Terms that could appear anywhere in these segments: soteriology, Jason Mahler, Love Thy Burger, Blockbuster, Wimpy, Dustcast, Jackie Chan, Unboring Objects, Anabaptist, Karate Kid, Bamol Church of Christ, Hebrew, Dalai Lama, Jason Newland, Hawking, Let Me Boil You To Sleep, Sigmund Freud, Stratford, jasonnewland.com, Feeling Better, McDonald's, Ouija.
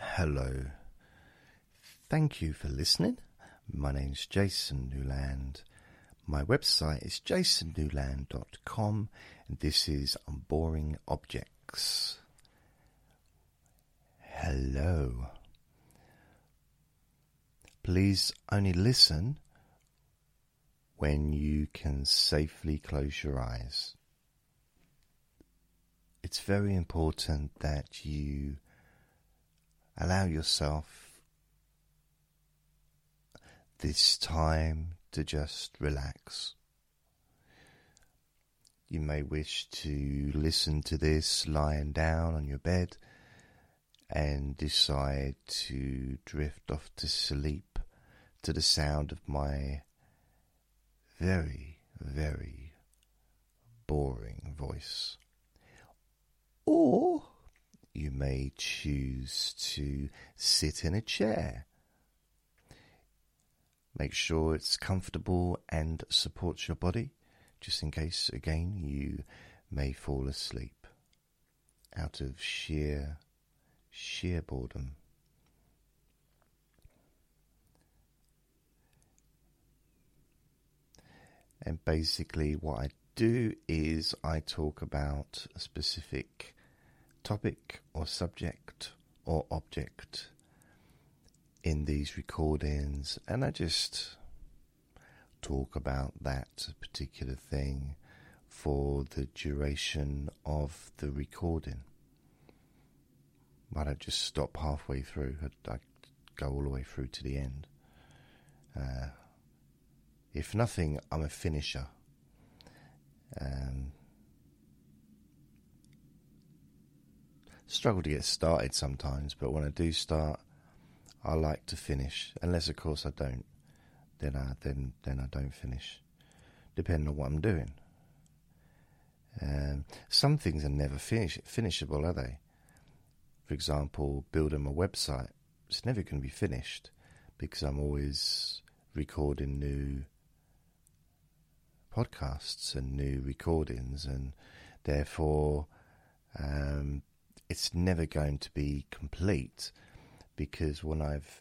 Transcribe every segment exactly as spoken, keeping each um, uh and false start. Hello. Thank you for listening. My name's Jason Newland. My website is jason newland dot com, and this is Unboring Objects. Hello. Please only listen when you can safely close your eyes. It's very important that you allow yourself this time to just relax. You may wish to listen to this lying down on your bed and decide to drift off to sleep to the sound of my very, very boring voice. Or you may choose to sit in a chair. Make sure it's comfortable and supports your body, just in case, again, you may fall asleep out of sheer, sheer boredom. And basically what I do is I talk about a specific topic or subject or object in these recordings, and I just talk about that particular thing for the duration of the recording. I don't just stop halfway through. I, I go all the way through to the end. Uh, if nothing, I'm a finisher. Um, struggle to get started sometimes, but when I do start, I like to finish, unless of course I don't. Then I then then I don't finish, depending on what I'm doing. Um, some things are never finish finishable, are they? For example, building my website, it's never going to be finished because I'm always recording new podcasts and new recordings, and therefore um, it's never going to be complete. Because when I've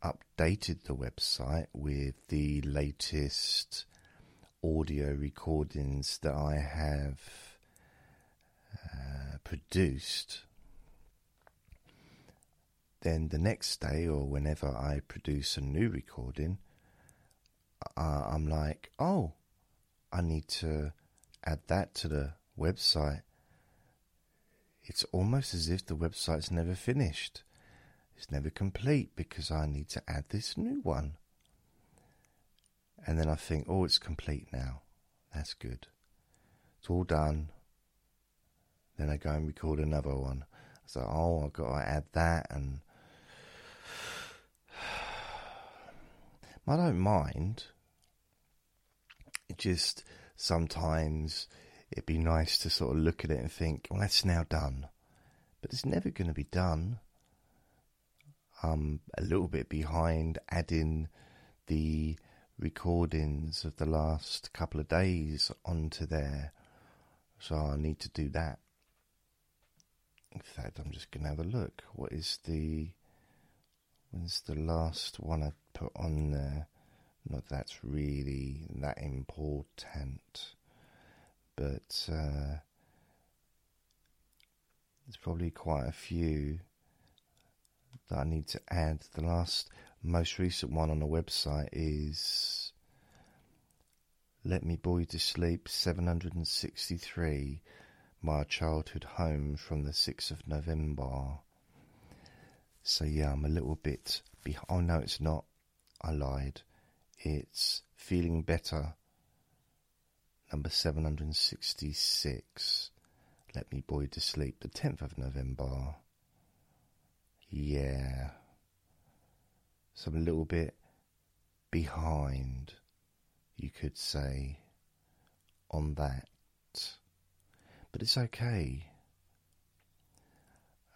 updated the website with the latest audio recordings that I have uh, produced, then the next day or whenever I produce a new recording, uh, I'm like, oh, I need to add that to the website. It's almost as if the website's never finished. It's never complete because I need to add this new one. And then I think, oh, it's complete now. That's good. It's all done. Then I go and record another one. So, oh, I've got to add that. And I don't mind. It just sometimes it'd be nice to sort of look at it and think, well, that's now done. But it's never going to be done. I'm a little bit behind adding the recordings of the last couple of days onto there. So I need to do that. In fact, I'm just going to have a look. What is the... When's the last one I put on there? Not that that's really that important. But uh, there's probably quite a few that I need to add. The last, most recent one on the website is Let Me Boil You To Sleep seven hundred sixty-three, My Childhood Home from the sixth of November. So yeah, I'm a little bit behind. Oh no, it's not. I lied. It's Feeling Better, number seven hundred sixty-six, Let Me Boil You To Sleep, the tenth of November. Yeah. So I'm a little bit behind, you could say, on that. But it's okay.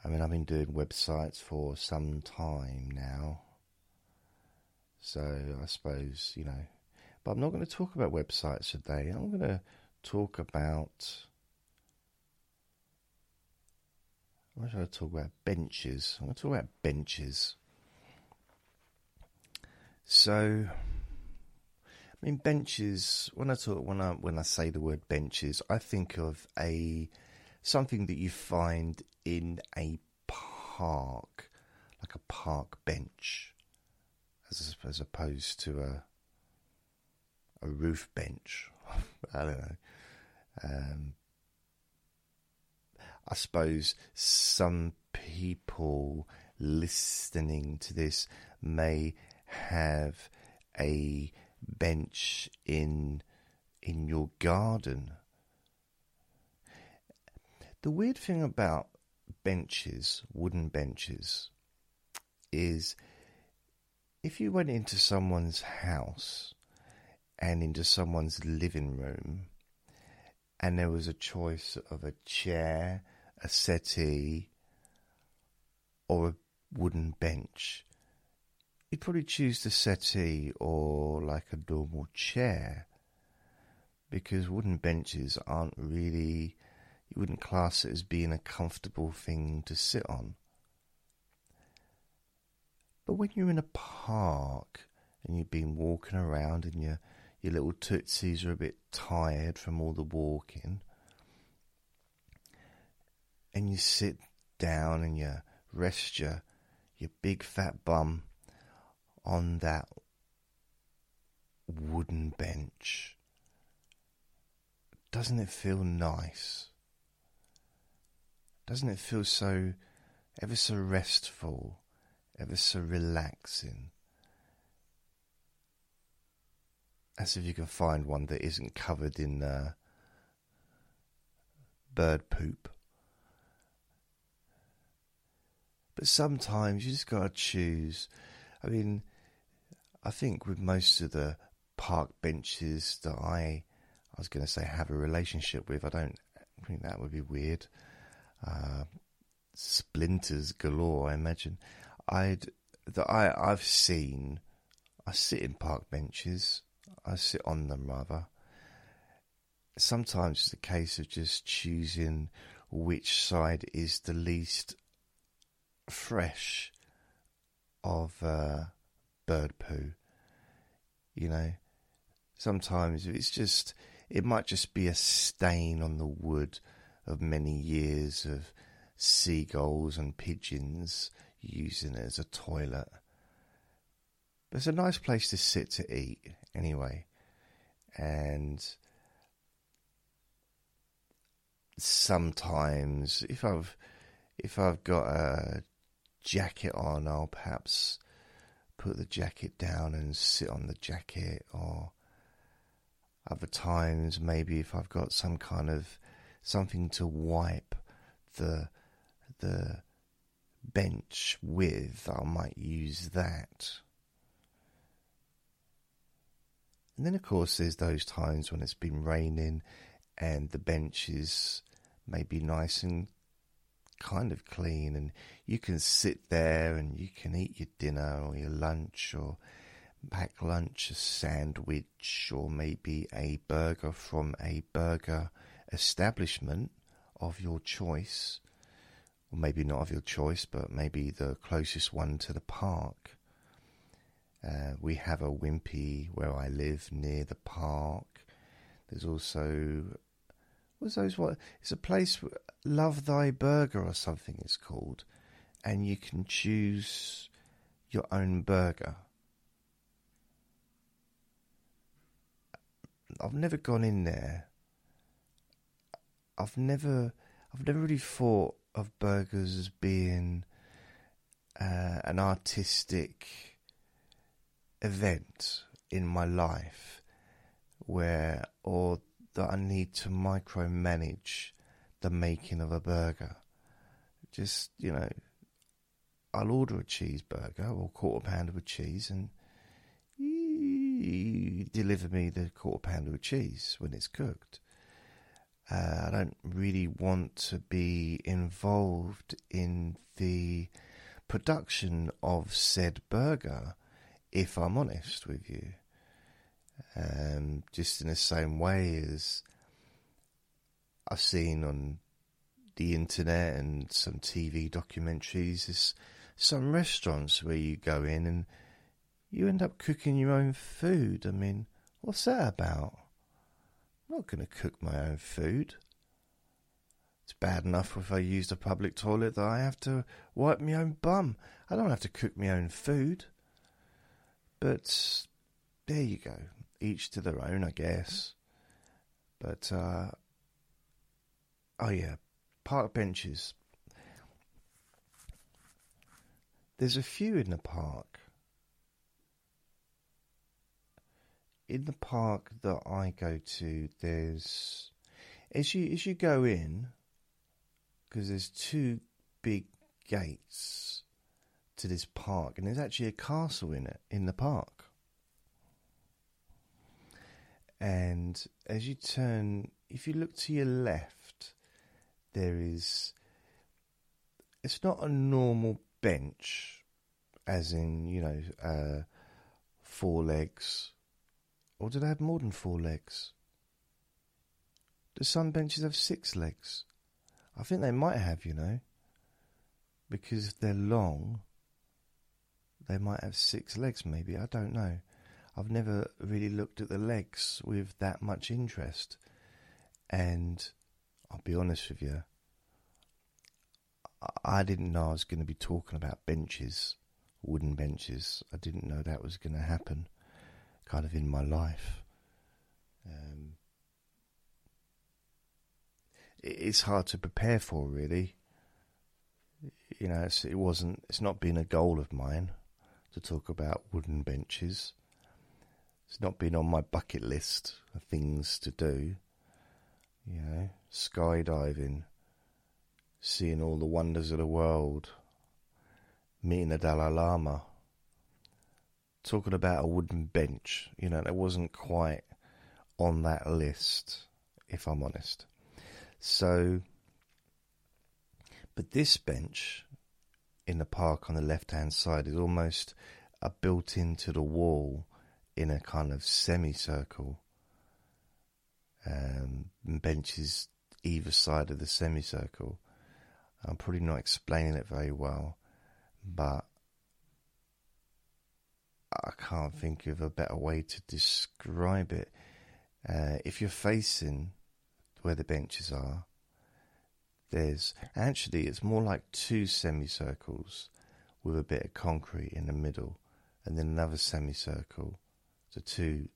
I mean, I've been doing websites for some time now. So I suppose, you know, but I'm not going to talk about websites today. I'm going to talk about Why should I talk about benches? I'm going to talk about benches. So, I mean, benches. When I talk, when I when I say the word benches, I think of a something that you find in a park, like a park bench, as as opposed to a a roof bench. I don't know. Um, I suppose some people listening to this may have a bench in in your garden. The weird thing about benches, wooden benches, is if you went into someone's house and into someone's living room and there was a choice of a chair, a settee, or a wooden bench, you'd probably choose the settee or like a normal chair, because wooden benches aren't really, you wouldn't class it as being a comfortable thing to sit on. But when you're in a park and you've been walking around and your, your little tootsies are a bit tired from all the walking, and you sit down and you rest your, your big fat bum on that wooden bench, doesn't it feel nice? Doesn't it feel so ever so restful, ever so relaxing? As if you can find one that isn't covered in uh, bird poop. But sometimes you just gotta choose. I mean, I think with most of the park benches that I, I was going to say have a relationship with, I don't I think that would be weird. Uh, splinters galore, I imagine. I'd that I I've seen. I sit in park benches. I sit on them rather. Sometimes it's a case of just choosing which side is the least fresh of uh, bird poo. You know, sometimes it's just, it might just be a stain on the wood of many years of seagulls and pigeons using it as a toilet. But it's a nice place to sit to eat anyway. And sometimes if I've if I've got a jacket on, I'll perhaps put the jacket down and sit on the jacket. Or other times, maybe if I've got some kind of something to wipe the the bench with, I might use that. And then of course there's those times when it's been raining and the bench is maybe nice and kind of clean, and you can sit there and you can eat your dinner or your lunch or pack lunch, a sandwich, or maybe a burger from a burger establishment of your choice, or maybe not of your choice, but maybe the closest one to the park. Uh, we have a Wimpy where I live near the park. There's also was those what it's a place, Love Thy Burger or something it's called, and you can choose your own burger. I've never gone in there. I've never, I've never really thought of burgers as being uh, an artistic event in my life, where or that I need to micromanage the making of a burger. Just, you know, I'll order a cheeseburger or quarter pounder with cheese, and you deliver me the quarter pounder with cheese when it's cooked. Uh, I don't really want to be involved in the production of said burger, if I'm honest with you. Um, just in the same way as I've seen on the internet and some T V documentaries, there's some restaurants where you go in and you end up cooking your own food. I mean, what's that about? I'm not going to cook my own food. It's bad enough if I use the public toilet that I have to wipe my own bum. I don't have to cook my own food. But there you go. Each to their own, I guess. But, uh... oh yeah, park benches. There's a few in the park. In the park that I go to, there's... As you, as you go in, because there's two big gates to this park, and there's actually a castle in it, in the park. And as you turn, if you look to your left, there is... It's not a normal bench, as in, you know, uh, four legs... Or do they have more than four legs? Do some benches have six legs? I think they might have, you know. Because if they're long, they might have six legs maybe. I don't know. I've never really looked at the legs with that much interest. And I'll be honest with you. I didn't know I was going to be talking about benches. Wooden benches. I didn't know that was going to happen. Kind of in my life. Um, it's hard to prepare for, really. You know, it's, it wasn't. It's not been a goal of mine to talk about wooden benches. It's not been on my bucket list of things to do. You know, skydiving, seeing all the wonders of the world, meeting the Dalai Lama. Talking about a wooden bench, you know, that wasn't quite on that list, if I'm honest. So, but this bench in the park on the left-hand side is almost a built into the wall in a kind of semicircle. Um, benches either side of the semicircle. I'm probably not explaining it very well, but I can't think of a better way to describe it. Uh, if you're facing where the benches are, there's actually, it's more like two semicircles with a bit of concrete in the middle, and then another semicircle, so two,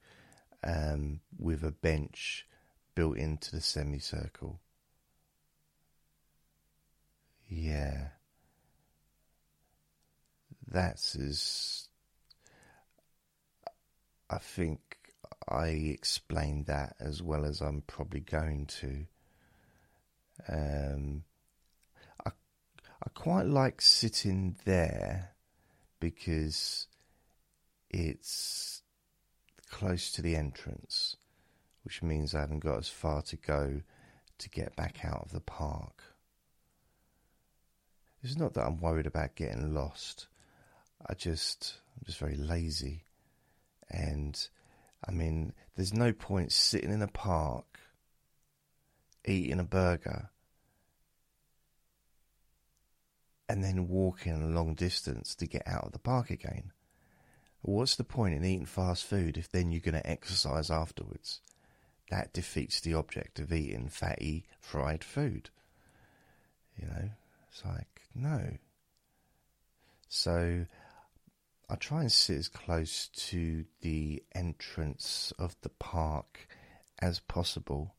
um, with a bench built into the semicircle. Yeah. That's as... I think I explained that as well as I'm probably going to. Um, I I quite like sitting there because it's close to the entrance, which means I haven't got as far to go to get back out of the park. It's not that I'm worried about getting lost. I just I'm just very lazy. And, I mean, there's no point sitting in a park, eating a burger, and then walking a long distance to get out of the park again. What's the point in eating fast food if then you're going to exercise afterwards? That defeats the object of eating fatty, fried food. You know, it's like, no. So... I try and sit as close to the entrance of the park as possible.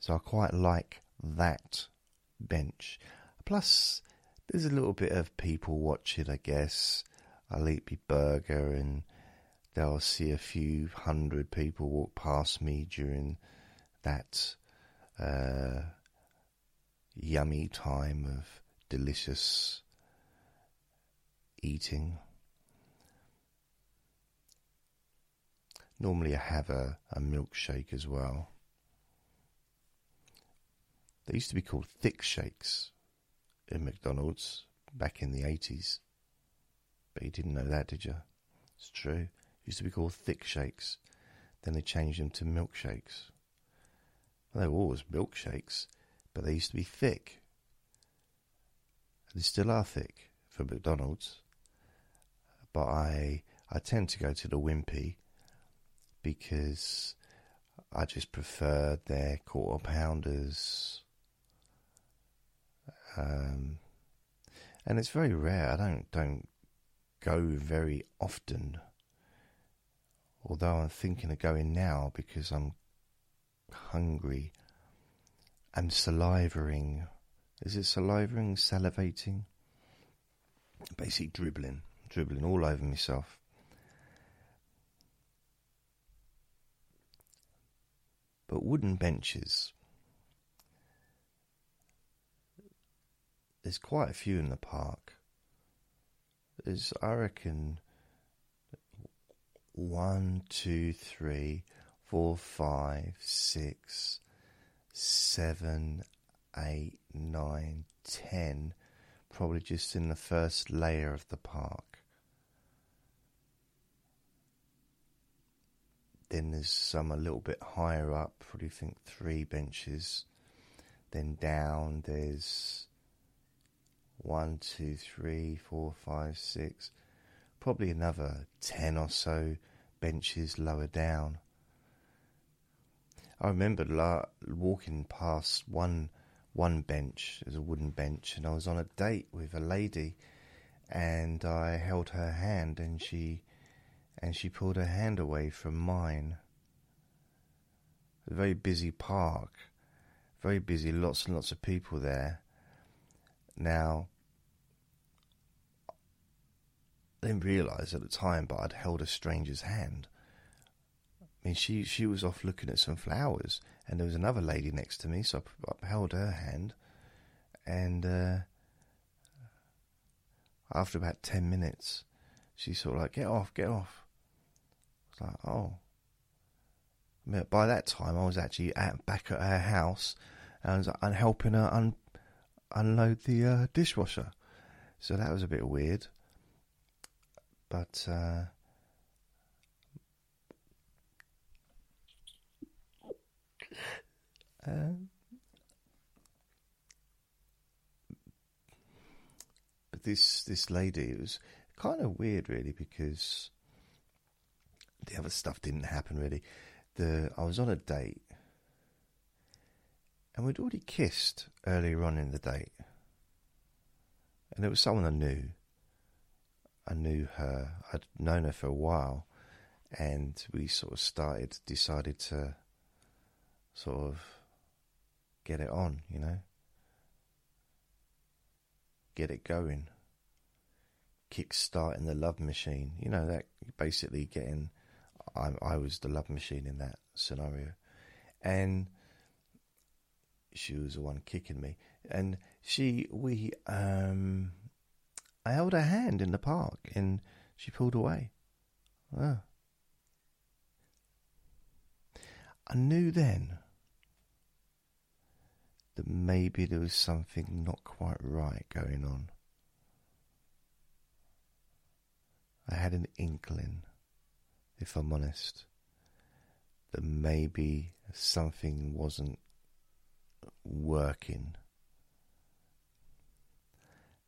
So I quite like that bench. Plus, there's a little bit of people watching, I guess. I'll eat my burger and they'll see a few hundred people walk past me during that uh, yummy time of delicious eating. Normally I have a, a milkshake as well. They used to be called thick shakes in McDonald's back in the eighties. But you didn't know that, did you? It's true. It used to be called thick shakes. Then they changed them to milkshakes. Well, they were always milkshakes, but they used to be thick. They still are thick for McDonald's, but I I tend to go to the Wimpy because I just prefer their quarter pounders. Um, and it's very rare. I don't don't go very often. Although I'm thinking of going now because I'm hungry and salivating. Is it salivating, salivating? Basically dribbling, dribbling all over myself. But wooden benches. There's quite a few in the park. There's, I reckon, one, two, three, four, five, six, seven, eight, nine, ten. Probably just in the first layer of the park. Then there's some a little bit higher up, probably think three benches. Then down there's one, two, three, four, five, six, probably another ten or so benches lower down. I remember la- walking past one one bench, it was a wooden bench, and I was on a date with a lady, and I held her hand, and she and she pulled her hand away from mine. A very busy park, very busy, lots and lots of people there. Now, I didn't realise at the time, but I'd held a stranger's hand. I mean, she, she was off looking at some flowers, and there was another lady next to me, so I, I held her hand, and uh, after about ten minutes, she's sort of like, get off, get off. I was like, oh. I mean, by that time, I was actually at, back at her house, and I was uh, helping her un- unload the uh, dishwasher. So that was a bit weird. But, uh... Um, but this this lady, it was kind of weird, really, because the other stuff didn't happen, really. The I was on a date, and we'd already kissed earlier on in the date, and it was someone I knew. I knew her. I'd known her for a while, and we sort of started, decided to sort of get it on, you know, get it going, kick-starting the love machine, you know, that basically getting, I, I was the love machine in that scenario, and she was the one kicking me, and she, we, um, I held her hand in the park, and she pulled away. Oh. I knew then that maybe there was something not quite right going on. I had an inkling, if I'm honest, that maybe something wasn't working.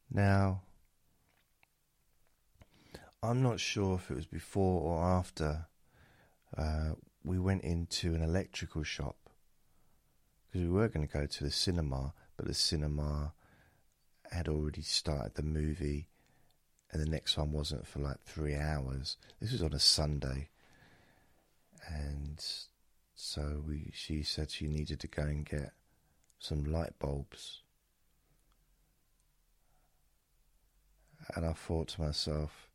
Now, I'm not sure if it was before or after uh, we went into an electrical shop, because we were going to go to the cinema, but the cinema had already started the movie, and the next one wasn't for like three hours. This was on a Sunday, and so we. She said she needed to go and get some light bulbs, and I thought to myself,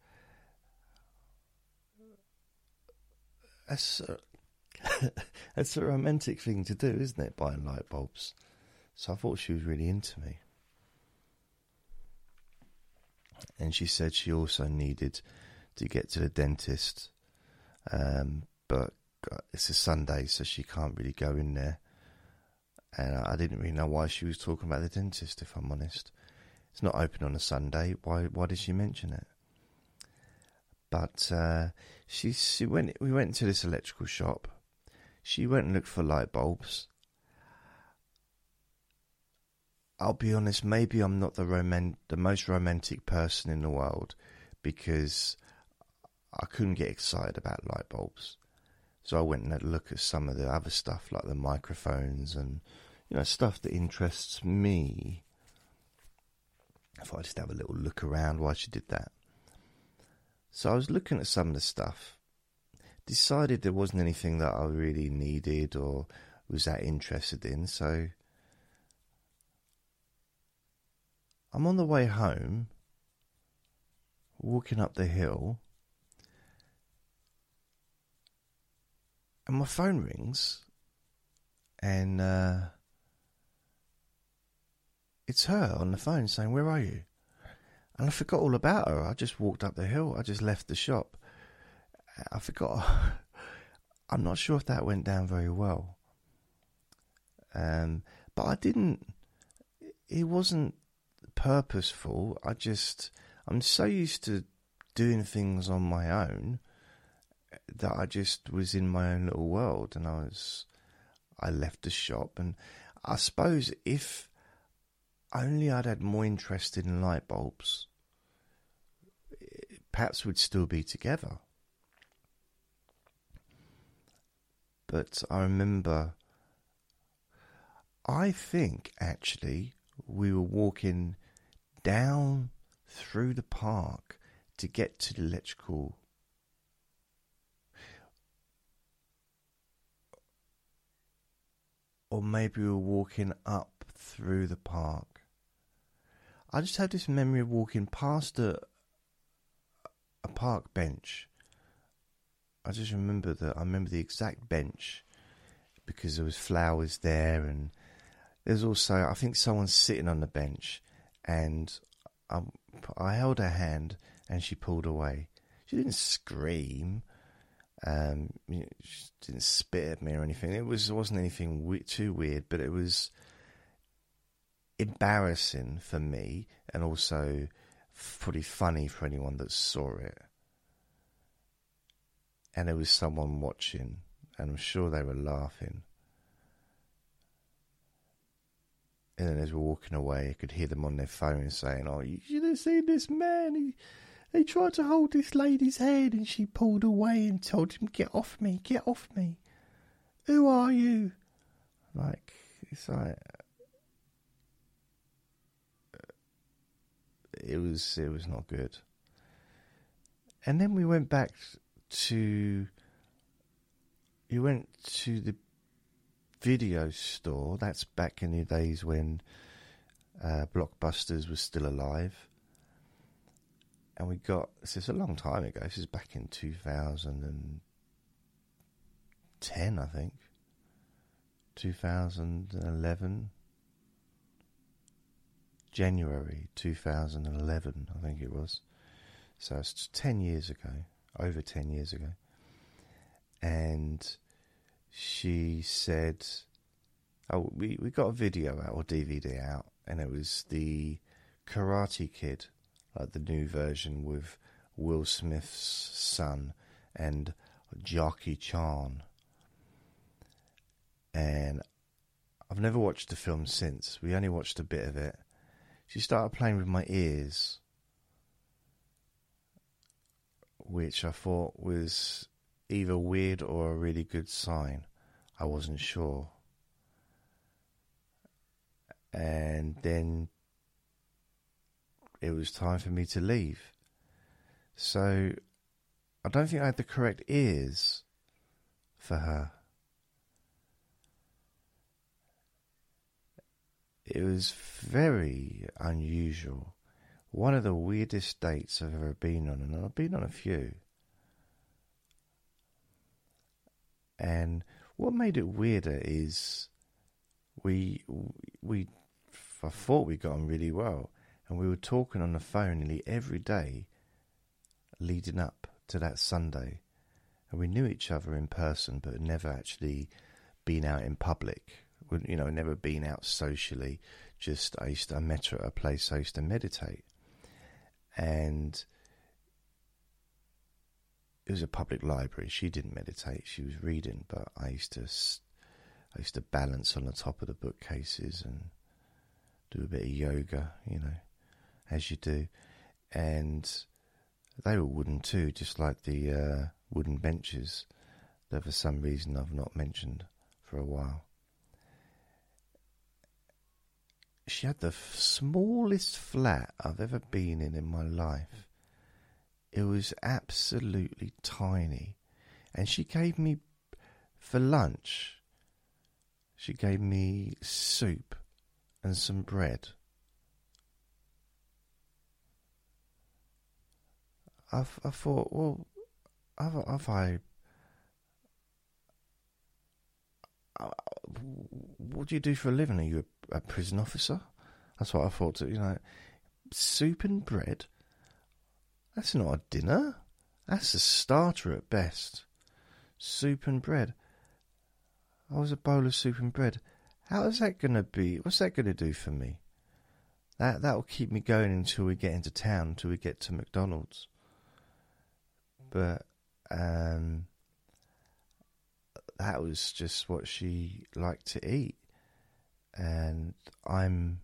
that's. It's a romantic thing to do, isn't it, buying light bulbs? So I thought she was really into me. And she said she also needed to get to the dentist, um, but it's a Sunday, so she can't really go in there. And I didn't really know why she was talking about the dentist, if I'm honest. It's not open on a Sunday. Why? Why did she mention it? But uh, she, she went. We went to this electrical shop. She went and looked for light bulbs. I'll be honest, maybe I'm not the roman- the most romantic person in the world, because I couldn't get excited about light bulbs. So I went and had a look at some of the other stuff, like the microphones and, you know, stuff that interests me. I thought I'd just have a little look around while she did that. So I was looking at some of the stuff, decided there wasn't anything that I really needed or was that interested in. So I'm on the way home, walking up the hill, and my phone rings, and uh, it's her on the phone saying, "Where are you?" And I forgot all about her. I just walked up the hill. I just left the shop. I forgot. I'm not sure if that went down very well. Um, but I didn't. It wasn't purposeful. I just. I'm so used to doing things on my own that I just was in my own little world, and I was. I left the shop, and I suppose if only I'd had more interest in light bulbs, perhaps we'd still be together. But I remember, I think actually we were walking down through the park to get to the electrical. Or maybe we were walking up through the park. I just have this memory of walking past a, a park bench. I just remember that. I remember the exact bench because there was flowers there, and there's also, I think, someone's sitting on the bench, and I, I held her hand and she pulled away. She didn't scream. Um, you know, she didn't spit at me or anything. It was, it wasn't anything we- too weird, but it was embarrassing for me, and also pretty funny for anyone that saw it. And there was someone watching, and I'm sure they were laughing. And then as we were walking away, I could hear them on their phone saying, "Oh, you should have seen this man. He, he tried to hold this lady's head, and she pulled away and told him, 'Get off me, get off me. Who are you?'" Like, it's like, it was, it was not good. And then we went back to, we went to the video store. That's back in the days when uh, Blockbusters was still alive. And we got, this is a long time ago, this is back in two thousand ten, I think, two thousand eleven, January two thousand eleven, I think it was. So it's ten years ago, over ten years ago. And she said, oh, we, we got a video out, or D V D out, and it was the Karate Kid, like the new version with Will Smith's son and Jackie Chan. And I've never watched the film since. We only watched a bit of it. She started playing with my ears, which I thought was either weird or a really good sign. I wasn't sure. And then it was time for me to leave. So I don't think I had the correct ears for her. It was very unusual. One of the weirdest dates I've ever been on, and I've been on a few. And what made it weirder is we, we, I thought we got on really well. And we were talking on the phone nearly every day leading up to that Sunday. And we knew each other in person, but had never actually been out in public. We'd, you know, never been out socially. Just, I used to, I met her at a place I used to meditate. And it was a public library. She didn't meditate. She was reading, but I used to, I used to balance on the top of the bookcases and do a bit of yoga, you know, as you do. And they were wooden too, just like the uh, wooden benches that for some reason I've not mentioned for a while. She had the f- smallest flat I've ever been in in my life. It was absolutely tiny. And she gave me, for lunch, she gave me soup and some bread. I, I thought, well, have, have I... What do you do for a living? Are you a, a prison officer? That's what I thought, you know. Soup and bread? That's not a dinner. That's a starter at best. Soup and bread. I was a bowl of soup and bread. How is that going to be? What's that going to do for me? That that will keep me going until we get into town, until we get to McDonald's. But um, that was just what she liked to eat. And I'm...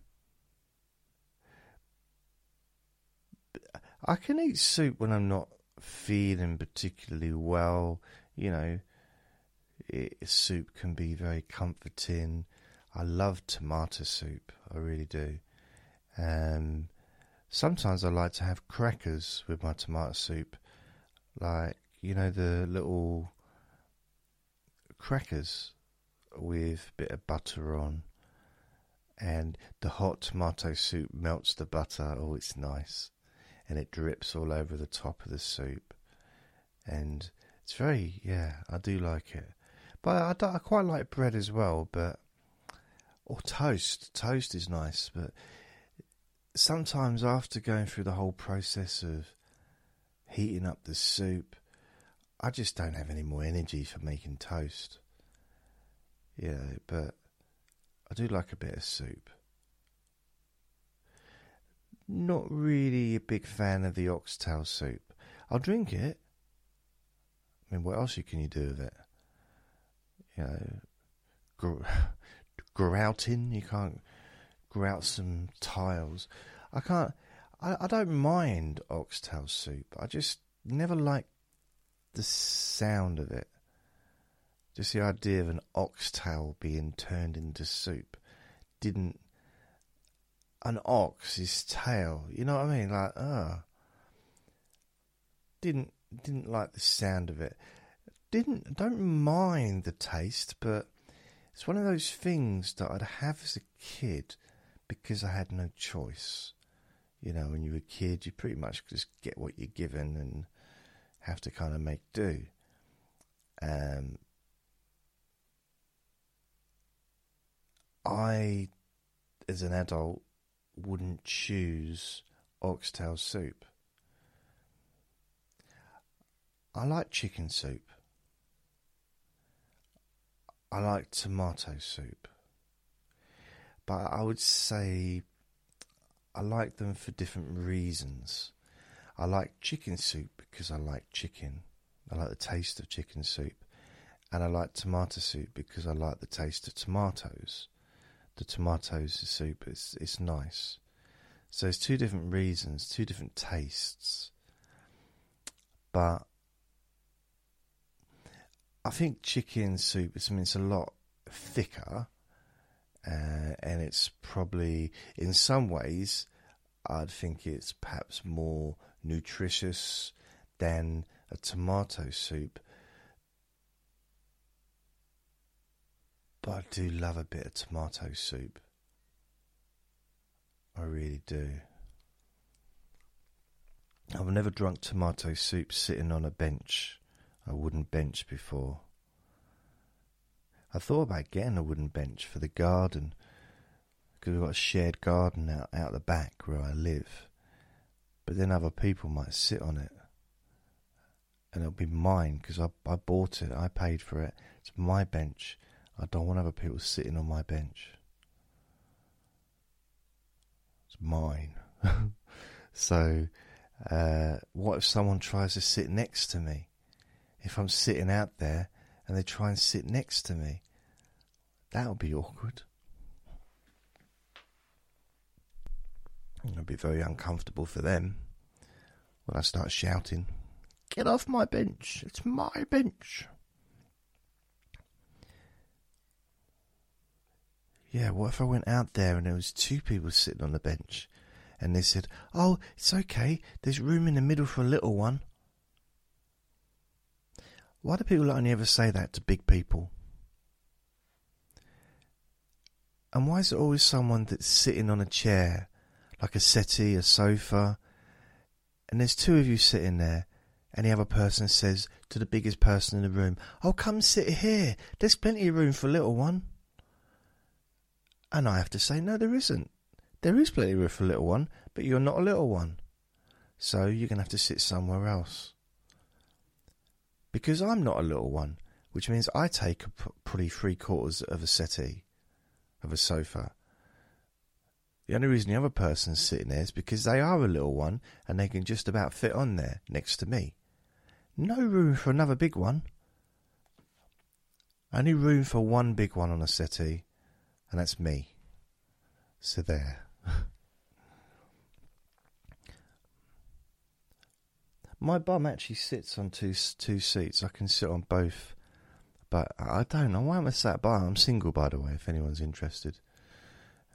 I can eat soup when I'm not feeling particularly well. You know, it, soup can be very comforting. I love tomato soup. I really do. Um, sometimes I like to have crackers with my tomato soup. Like, you know, the little crackers with a bit of butter on. And the hot tomato soup melts the butter. Oh, it's nice. And it drips all over the top of the soup. And it's very, yeah, I do like it. But I, don't, I quite like bread as well. But Or toast. Toast is nice. But sometimes after going through the whole process of heating up the soup, I just don't have any more energy for making toast. Yeah, but I do like a bit of soup. Not really a big fan of the oxtail soup. I'll drink it. I mean, what else can you do with it? You know, gr- grouting. You can't grout some tiles. I can't... I, I don't mind oxtail soup. I just never liked the sound of it. Just the idea of an oxtail being turned into soup. Didn't... An ox's tail. You know what I mean? Like, ah. Uh, didn't didn't like the sound of it. Didn't... Don't mind the taste, but it's one of those things that I'd have as a kid because I had no choice. You know, when you were a kid, you pretty much just get what you're given and have to kind of make do. Um, I, as an adult, wouldn't choose oxtail soup. I like chicken soup. I like tomato soup. But I would say I like them for different reasons. I like chicken soup because I like chicken. I like the taste of chicken soup. And I like tomato soup because I like the taste of tomatoes. The tomatoes, the soup, it's, it's nice. So it's two different reasons, two different tastes. But I think chicken soup is something that's a lot thicker. Uh, and it's probably, in some ways, I'd think it's perhaps more nutritious than a tomato soup. But I do love a bit of tomato soup. I really do. I've never drunk tomato soup sitting on a bench, a wooden bench before. I thought about getting a wooden bench for the garden, because we've got a shared garden out, out the back where I live. But then other people might sit on it. And it'll be mine, because I, I bought it, I paid for it. It's my bench. I don't want other people sitting on my bench. It's mine. So, uh, what if someone tries to sit next to me? If I'm sitting out there, and they try and sit next to me. That would be awkward. It'll be very uncomfortable for them when I start shouting, "Get off my bench! It's my bench!" Yeah, what if I went out there and there was two people sitting on the bench and they said, "Oh, it's okay, there's room in the middle for a little one"? Why do people only ever say that to big people? And why is it always someone that's sitting on a chair, like a settee, a sofa, and there's two of you sitting there, and the other person says to the biggest person in the room, "Oh, come sit here, there's plenty of room for a little one." And I have to say, no, there isn't. There is plenty of room for a little one, but you're not a little one. So you're going to have to sit somewhere else. Because I'm not a little one, which means I take probably three quarters of a settee, of a sofa. The only reason the other person's sitting there is because they are a little one and they can just about fit on there next to me. No room for another big one. Only room for one big one on a settee. And that's me. So there. My bum actually sits on two two seats. I can sit on both. But I don't know why I'm a sat by. I'm single, by the way, if anyone's interested.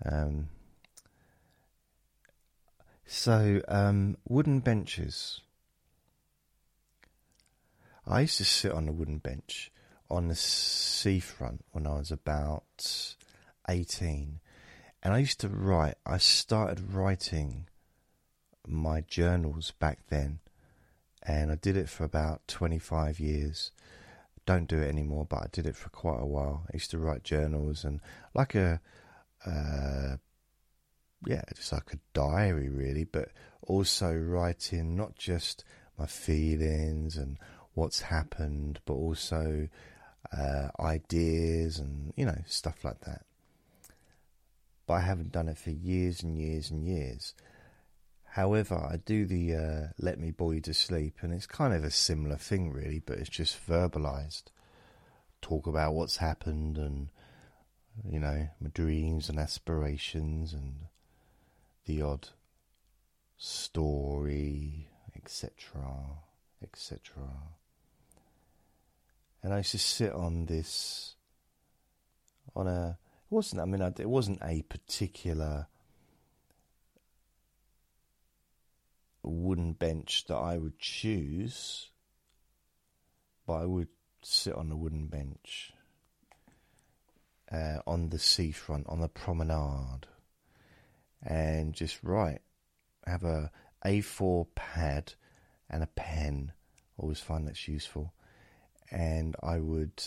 Um. So, um, wooden benches. I used to sit on a wooden bench on the seafront when I was about eighteen, and I used to write. I started writing my journals back then, and I did it for about twenty-five years. Don't do it anymore, but I did it for quite a while. I used to write journals and like a uh, yeah, it's like a diary really, but also writing not just my feelings and what's happened, but also uh, ideas and, you know, stuff like that. But I haven't done it for years and years and years. However, I do the uh, Let Me Boil You To Sleep, and it's kind of a similar thing really, but it's just verbalised. Talk about what's happened and, you know, my dreams and aspirations and the odd story, et cetera, et cetera. And I used to sit on this, on a... wasn't I mean it wasn't a particular wooden bench that I would choose, but I would sit on a wooden bench uh, on the seafront, on the promenade, and just write. Have a A four pad and a pen. Always find that's useful, and I would.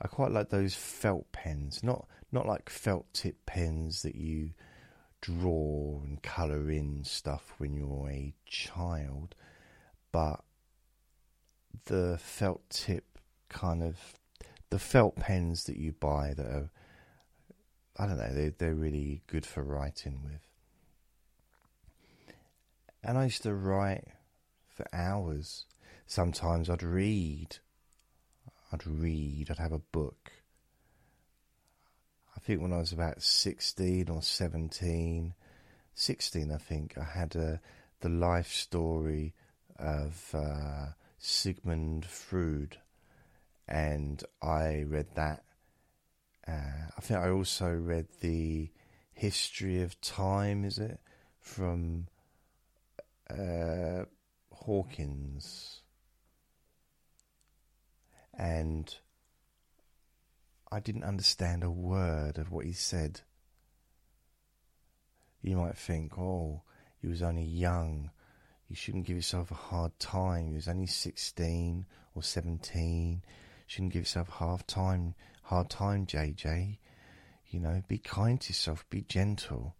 I quite like those felt pens, not not like felt tip pens that you draw and colour in stuff when you're a child, but the felt tip kind of, the felt pens that you buy that are, I don't know, they're, they're really good for writing with. And I used to write for hours. Sometimes I'd read. I'd read, I'd have a book. I think when I was about sixteen or seventeen, sixteen I think, I had uh, the life story of uh, Sigmund Freud, and I read that. Uh, I think I also read The History of Time, is it? From uh, Hawking's. And I didn't understand a word of what he said. You might think, oh, he was only young. You shouldn't give yourself a hard time. He was only sixteen or seventeen. Shouldn't give yourself half time, hard time, J J. You know, be kind to yourself. Be gentle.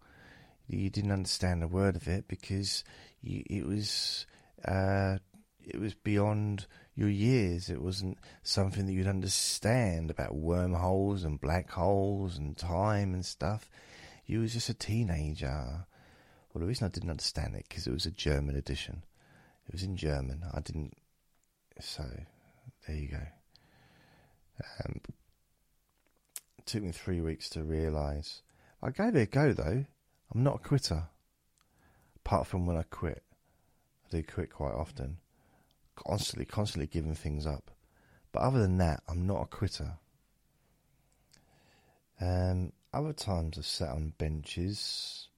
You didn't understand a word of it because you, it was uh, it was beyond your years. It wasn't something that you'd understand about wormholes and black holes and time and stuff. You was just a teenager. Well, the reason I didn't understand it because it was a German edition. It was in German. I didn't. So there you go. Um, it took me three weeks to realise. I gave it a go though. I'm not a quitter. apart from when I quit. I do quit quite often. Constantly, constantly giving things up. But other than that, I'm not a quitter. Um, other times I've sat on benches.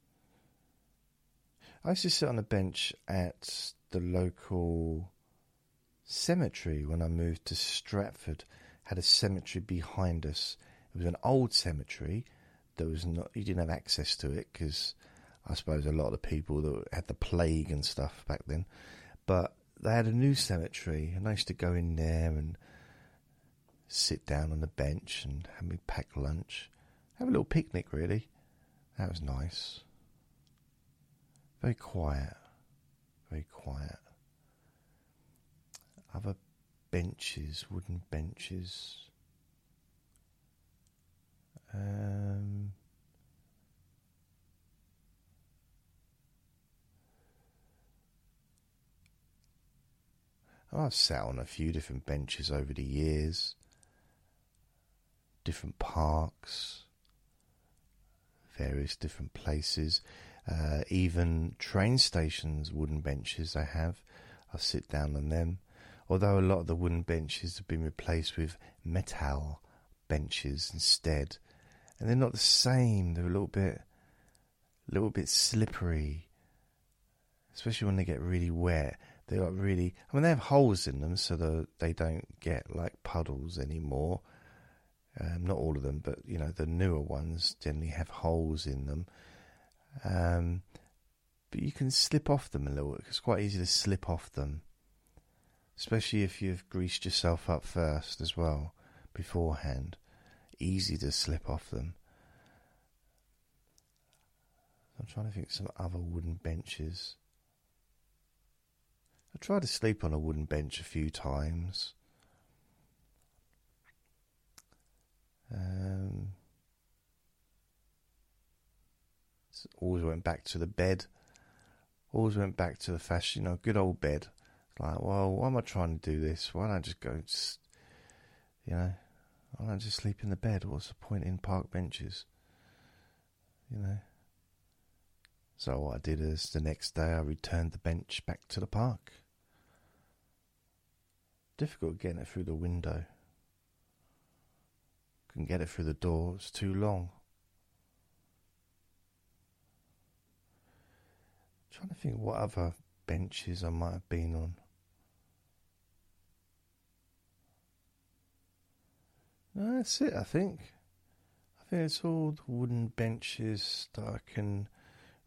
I used to sit on a bench at the local cemetery when I moved to Stratford. Had a cemetery behind us. It was an old cemetery. There was not, you didn't have access to it because I suppose a lot of the people that had the plague and stuff back then. But they had a new cemetery, and I used to go in there and sit down on the bench and have me packed lunch, have a little picnic. Really, that was nice. Very quiet, very quiet. Other benches, wooden benches. Um, I've sat on a few different benches over the years, different parks, various different places, uh, even train stations, wooden benches I have. I sit down on them, although a lot of the wooden benches have been replaced with metal benches instead. And they're not the same. They're a little bit, a little bit slippery, especially when they get really wet. They are really. I mean, they have holes in them, so that they don't get like puddles anymore. Um, not all of them, but you know, the newer ones generally have holes in them. Um, but you can slip off them a little. It's quite easy to slip off them, especially if you've greased yourself up first as well beforehand. Easy to slip off them. I'm trying to think of some other wooden benches. I tried to sleep on a wooden bench a few times. Um, always went back to the bed. Always went back to the fashion, you know, good old bed. It's like, well, why am I trying to do this? Why don't I just go, just, you know... I don't just sleep in the bed. What's the point in park benches? You know. So what I did is the next day I returned the bench back to the park. Difficult getting it through the window. Couldn't get it through the door. It's too long. I'm trying to think what other benches I might have been on. That's it, I think. I think it's all the wooden benches that I can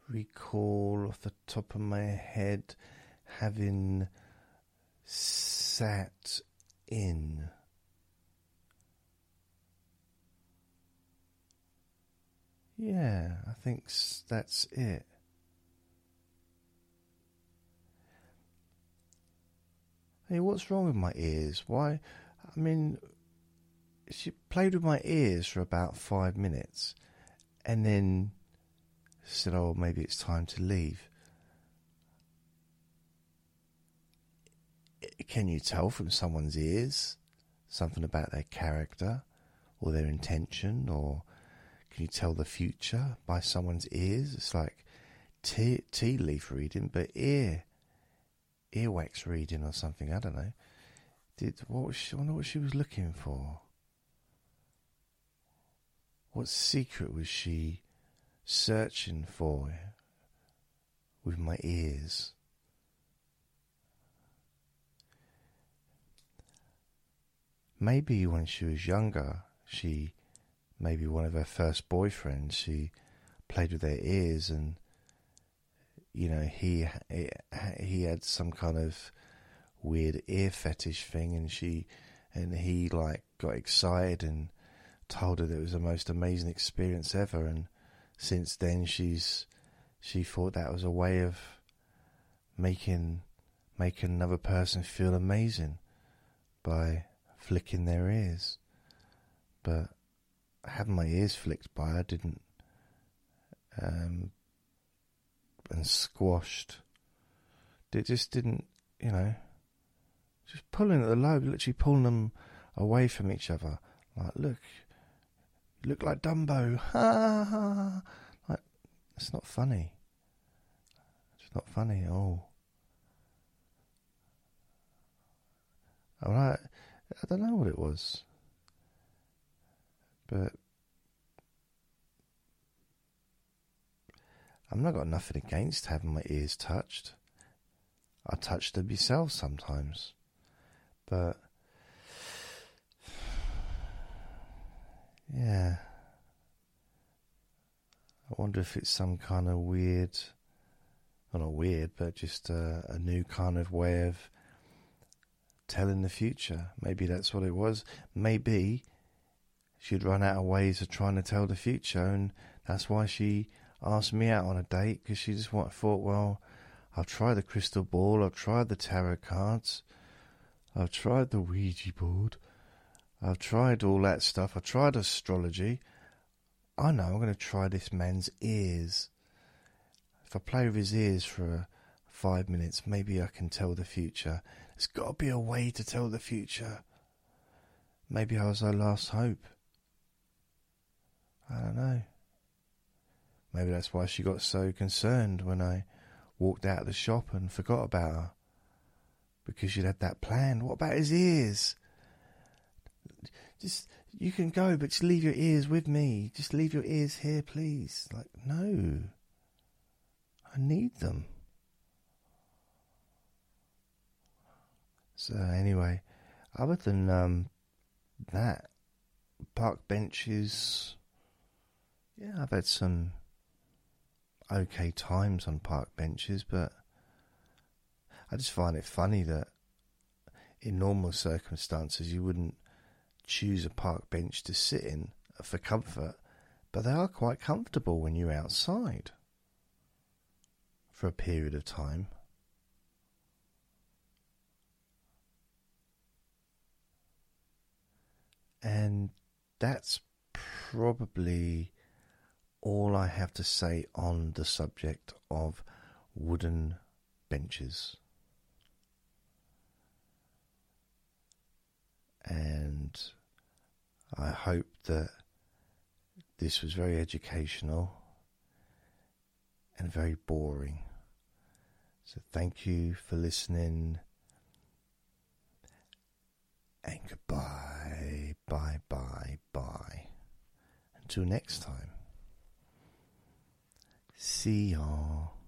recall off the top of my head having sat in. Yeah, I think that's it. Hey, what's wrong with my ears? Why? I mean... She played with my ears for about five minutes and then said, oh, maybe it's time to leave. Can you tell from someone's ears something about their character or their intention, or can you tell the future by someone's ears? It's like tea, tea leaf reading, but ear, earwax reading or something, I don't know. Did what was she, I wonder what she was looking for. What secret was she searching for with my ears? Maybe when she was younger, she, maybe one of her first boyfriends, she played with their ears, and, you know, he he had some kind of weird ear fetish thing, and she, and he like got excited and told her that it was the most amazing experience ever, and since then she's she thought that was a way of making making another person feel amazing by flicking their ears. But having my ears flicked by her didn't um, and squashed. It just didn't, you know, just pulling at the lobe, literally pulling them away from each other. Like, look. Look like Dumbo. Ha ha ha. Like, it's not funny. It's It's not funny at all. All right, I don't know what it was, but I've not got nothing against having my ears touched. I touch them myself sometimes, but yeah, I wonder if it's some kind of weird, well, not weird, but just a, a new kind of way of telling the future. Maybe that's what it was. Maybe she'd run out of ways of trying to tell the future, and that's why she asked me out on a date, because she just thought, well, I've tried the crystal ball, I've tried the tarot cards, I've tried the Ouija board, I've tried all that stuff, I've tried astrology. I know I'm going to try this man's ears. If I play with his ears for five minutes, maybe I can tell the future. There's got to be a way to tell the future. Maybe I was her last hope. I don't know. Maybe that's why she got so concerned when I walked out of the shop and forgot about her. Because she'd had that plan. What about his ears? Just, you can go, but just leave your ears with me. Just leave your ears here, please. Like, no. I need them. So anyway, other than um, that, park benches, yeah, I've had some okay times on park benches, but I just find it funny that in normal circumstances you wouldn't choose a park bench to sit in for comfort, but they are quite comfortable when you're outside for a period of time. And that's probably all I have to say on the subject of wooden benches. And I hope that this was very educational and very boring. So thank you for listening. And goodbye, bye, bye, bye. Until next time. See y'all.